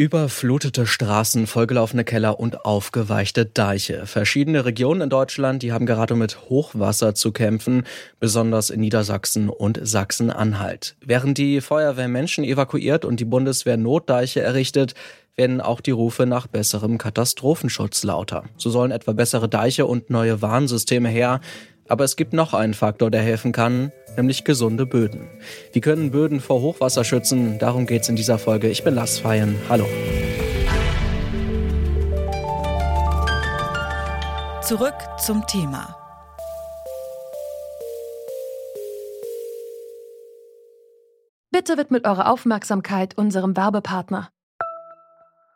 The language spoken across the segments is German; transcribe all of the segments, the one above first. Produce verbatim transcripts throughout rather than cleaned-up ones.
Überflutete Straßen, vollgelaufene Keller und aufgeweichte Deiche. Verschiedene Regionen in Deutschland, die haben gerade mit Hochwasser zu kämpfen, besonders in Niedersachsen und Sachsen-Anhalt. Während die Feuerwehr Menschen evakuiert und die Bundeswehr Notdeiche errichtet, werden auch die Rufe nach besserem Katastrophenschutz lauter. So sollen etwa bessere Deiche und neue Warnsysteme her. Aber es gibt noch einen Faktor, der helfen kann, nämlich gesunde Böden. Wie können Böden vor Hochwasser schützen? Darum geht's in dieser Folge. Ich bin Lars Feien. Hallo. Zurück zum Thema. Bitte widmet eure Aufmerksamkeit unserem Werbepartner.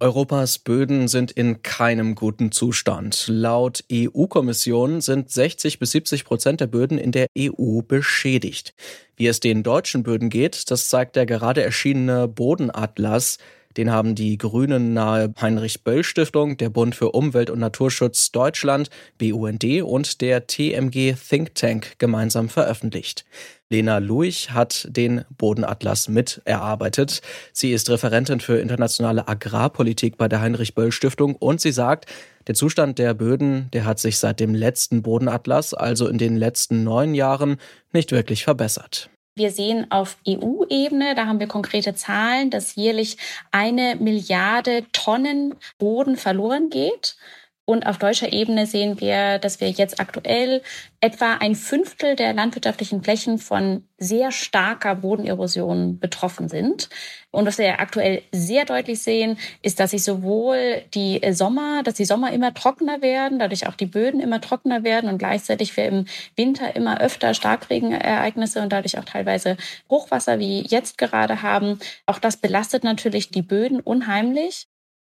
Europas Böden sind in keinem guten Zustand. Laut E U-Kommission sind sechzig bis siebzig Prozent der Böden in der E U beschädigt. Wie es den deutschen Böden geht, das zeigt der gerade erschienene Bodenatlas. Den haben die Grünen nahe Heinrich-Böll-Stiftung, der Bund für Umwelt und Naturschutz Deutschland, B U N D und der T M G Think Tank gemeinsam veröffentlicht. Lena Luech hat den Bodenatlas mit erarbeitet. Sie ist Referentin für internationale Agrarpolitik bei der Heinrich-Böll-Stiftung und sie sagt, der Zustand der Böden, der hat sich seit dem letzten Bodenatlas, also in den letzten neun Jahren, nicht wirklich verbessert. Wir sehen auf E U-Ebene, da haben wir konkrete Zahlen, dass jährlich eine Milliarde Tonnen Boden verloren geht. Und auf deutscher Ebene sehen wir, dass wir jetzt aktuell etwa ein Fünftel der landwirtschaftlichen Flächen von sehr starker Bodenerosion betroffen sind. Und was wir aktuell sehr deutlich sehen, ist, dass sich sowohl die Sommer, dass die Sommer immer trockener werden, dadurch auch die Böden immer trockener werden und gleichzeitig wir im Winter immer öfter Starkregenereignisse und dadurch auch teilweise Hochwasser wie jetzt gerade haben. Auch das belastet natürlich die Böden unheimlich.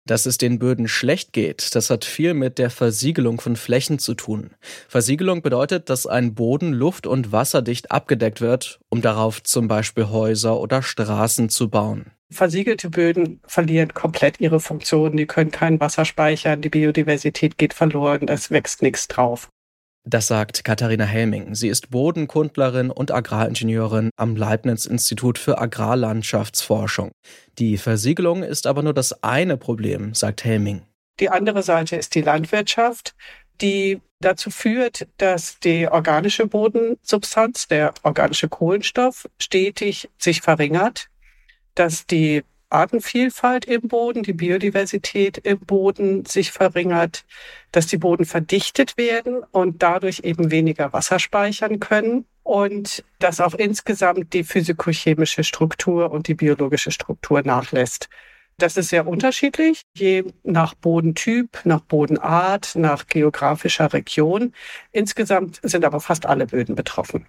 Dass es den Böden schlecht geht, das hat viel mit der Versiegelung von Flächen zu tun. Versiegelung bedeutet, dass ein Boden luft- und wasserdicht abgedeckt wird, um darauf zum Beispiel Häuser oder Straßen zu bauen. Versiegelte Böden verlieren komplett ihre Funktion, die können kein Wasser speichern, die Biodiversität geht verloren, es wächst nichts drauf. Das sagt Katharina Helming. Sie ist Bodenkundlerin und Agraringenieurin am Leibniz-Institut für Agrarlandschaftsforschung. Die Versiegelung ist aber nur das eine Problem, sagt Helming. Die andere Seite ist die Landwirtschaft, die dazu führt, dass die organische Bodensubstanz, der organische Kohlenstoff, stetig sich verringert, dass die Artenvielfalt im Boden, die Biodiversität im Boden sich verringert, dass die Boden verdichtet werden und dadurch eben weniger Wasser speichern können und dass auch insgesamt die physikochemische Struktur und die biologische Struktur nachlässt. Das ist sehr unterschiedlich, je nach Bodentyp, nach Bodenart, nach geografischer Region. Insgesamt sind aber fast alle Böden betroffen.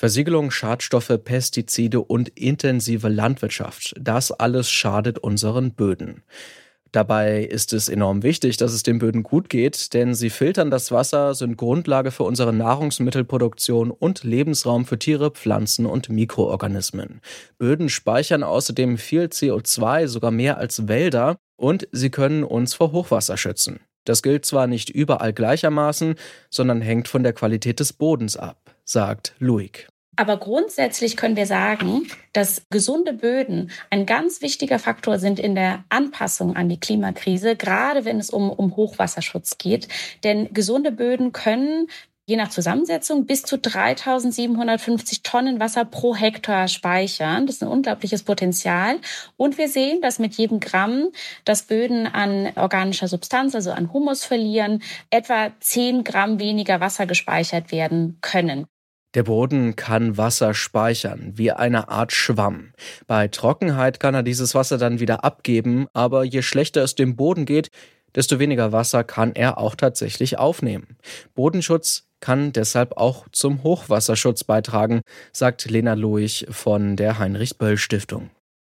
Versiegelung, Schadstoffe, Pestizide und intensive Landwirtschaft. Das alles schadet unseren Böden. Dabei ist es enorm wichtig, dass es den Böden gut geht, denn sie filtern das Wasser, sind Grundlage für unsere Nahrungsmittelproduktion und Lebensraum für Tiere, Pflanzen und Mikroorganismen. Böden speichern außerdem viel C O zwei, sogar mehr als Wälder, und sie können uns vor Hochwasser schützen. Das gilt zwar nicht überall gleichermaßen, sondern hängt von der Qualität des Bodens ab, sagt Luig. Aber grundsätzlich können wir sagen, dass gesunde Böden ein ganz wichtiger Faktor sind in der Anpassung an die Klimakrise, gerade wenn es um, um Hochwasserschutz geht. Denn gesunde Böden können je nach Zusammensetzung bis zu dreitausendsiebenhundertfünfzig Tonnen Wasser pro Hektar speichern. Das ist ein unglaubliches Potenzial. Und wir sehen, dass mit jedem Gramm, dass Böden an organischer Substanz, also an Humus verlieren, etwa zehn Gramm weniger Wasser gespeichert werden können. Der Boden kann Wasser speichern, wie eine Art Schwamm. Bei Trockenheit kann er dieses Wasser dann wieder abgeben, aber je schlechter es dem Boden geht, desto weniger Wasser kann er auch tatsächlich aufnehmen. Bodenschutz kann deshalb auch zum Hochwasserschutz beitragen, sagt Lena Luech von der Heinrich-Böll-Stiftung.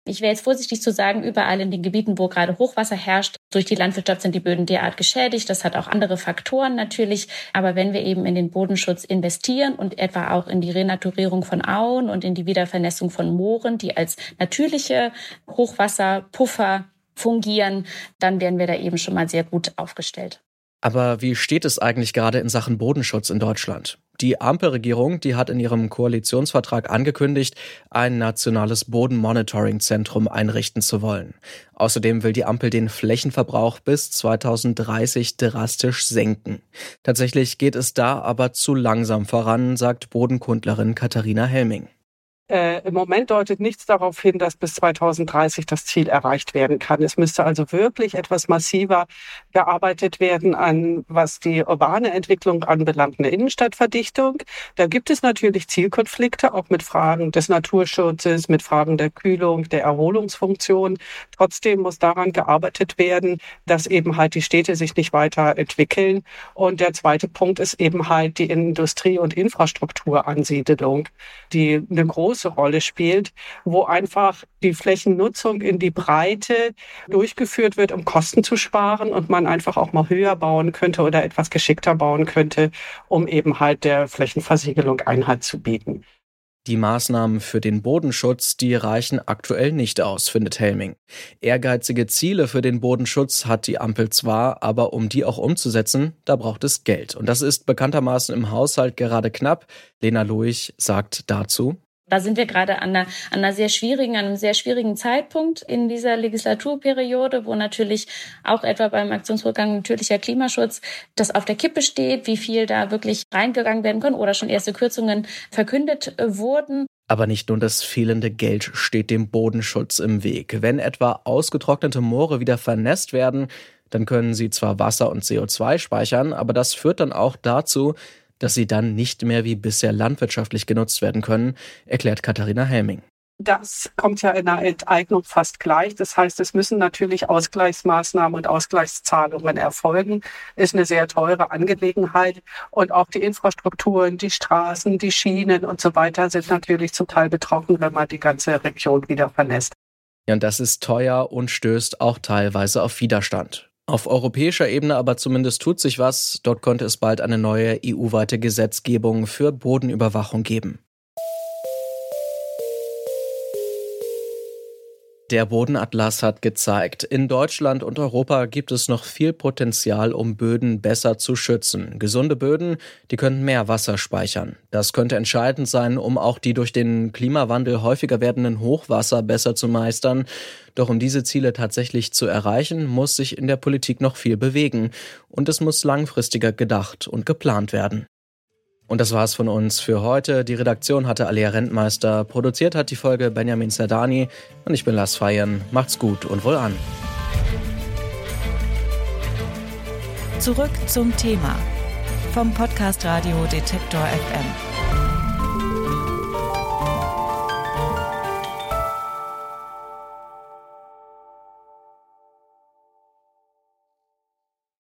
ich wäre jetzt vorsichtig zu sagen, überall in den Gebieten, wo gerade Hochwasser herrscht, durch die Landwirtschaft sind die Böden derart geschädigt. Das hat auch andere Faktoren natürlich. Aber wenn wir eben in den Bodenschutz investieren und etwa auch in die Renaturierung von Auen und in die Wiedervernässung von Mooren, die als natürliche Hochwasserpuffer fungieren, dann wären wir da eben schon mal sehr gut aufgestellt. Aber wie steht es eigentlich gerade in Sachen Bodenschutz in Deutschland? Die Ampelregierung, die hat in ihrem Koalitionsvertrag angekündigt, ein nationales Bodenmonitoring-Zentrum einrichten zu wollen. Außerdem will die Ampel den Flächenverbrauch bis zwanzig dreißig drastisch senken. Tatsächlich geht es da aber zu langsam voran, sagt Bodenkundlerin Katharina Helming. Äh, im Moment deutet nichts darauf hin, dass bis zwanzig dreißig das Ziel erreicht werden kann. Es müsste also wirklich etwas massiver gearbeitet werden an, was die urbane Entwicklung anbelangt, eine Innenstadtverdichtung. Da gibt es natürlich Zielkonflikte, auch mit Fragen des Naturschutzes, mit Fragen der Kühlung, der Erholungsfunktion. Trotzdem muss daran gearbeitet werden, dass eben halt die Städte sich nicht weiterentwickeln. Und der zweite Punkt ist eben halt die Industrie- und Infrastrukturansiedlung, die eine große Rolle spielt, wo einfach die Flächennutzung in die Breite durchgeführt wird, um Kosten zu sparen und man einfach auch mal höher bauen könnte oder etwas geschickter bauen könnte, um eben halt der Flächenversiegelung Einhalt zu bieten. Die Maßnahmen für den Bodenschutz, die reichen aktuell nicht aus, findet Helming. Ehrgeizige Ziele für den Bodenschutz hat die Ampel zwar, aber um die auch umzusetzen, da braucht es Geld. Und das ist bekanntermaßen im Haushalt gerade knapp. Lena Luech sagt dazu: Da sind wir gerade an einer, an einer sehr schwierigen, an einem sehr schwierigen Zeitpunkt in dieser Legislaturperiode, wo natürlich auch etwa beim Aktionsprogramm natürlicher Klimaschutz das auf der Kippe steht, wie viel da wirklich reingegangen werden kann oder schon erste Kürzungen verkündet wurden. Aber nicht nur das fehlende Geld steht dem Bodenschutz im Weg. Wenn etwa ausgetrocknete Moore wieder vernässt werden, dann können sie zwar Wasser und C O zwei speichern, aber das führt dann auch dazu, dass sie dann nicht mehr wie bisher landwirtschaftlich genutzt werden können, erklärt Katharina Helming. Das kommt ja in der Enteignung fast gleich. Das heißt, es müssen natürlich Ausgleichsmaßnahmen und Ausgleichszahlungen erfolgen. Ist eine sehr teure Angelegenheit. Und auch die Infrastrukturen, die Straßen, die Schienen und so weiter sind natürlich zum Teil betroffen, wenn man die ganze Region wieder vernässt. Ja, und das ist teuer und stößt auch teilweise auf Widerstand. Auf europäischer Ebene aber zumindest tut sich was. Dort konnte es bald eine neue E U-weite Gesetzgebung für Bodenüberwachung geben. Der Bodenatlas hat gezeigt, in Deutschland und Europa gibt es noch viel Potenzial, um Böden besser zu schützen. Gesunde Böden, die können mehr Wasser speichern. Das könnte entscheidend sein, um auch die durch den Klimawandel häufiger werdenden Hochwasser besser zu meistern. Doch um diese Ziele tatsächlich zu erreichen, muss sich in der Politik noch viel bewegen. Und es muss langfristiger gedacht und geplant werden. Und das war's von uns für heute. Die Redaktion hatte Alia Rentmeister, produziert hat die Folge Benjamin Serdani und ich bin Lars Feien. Macht's gut und wohlan. Zurück zum Thema vom Podcast Radio Detektor F M.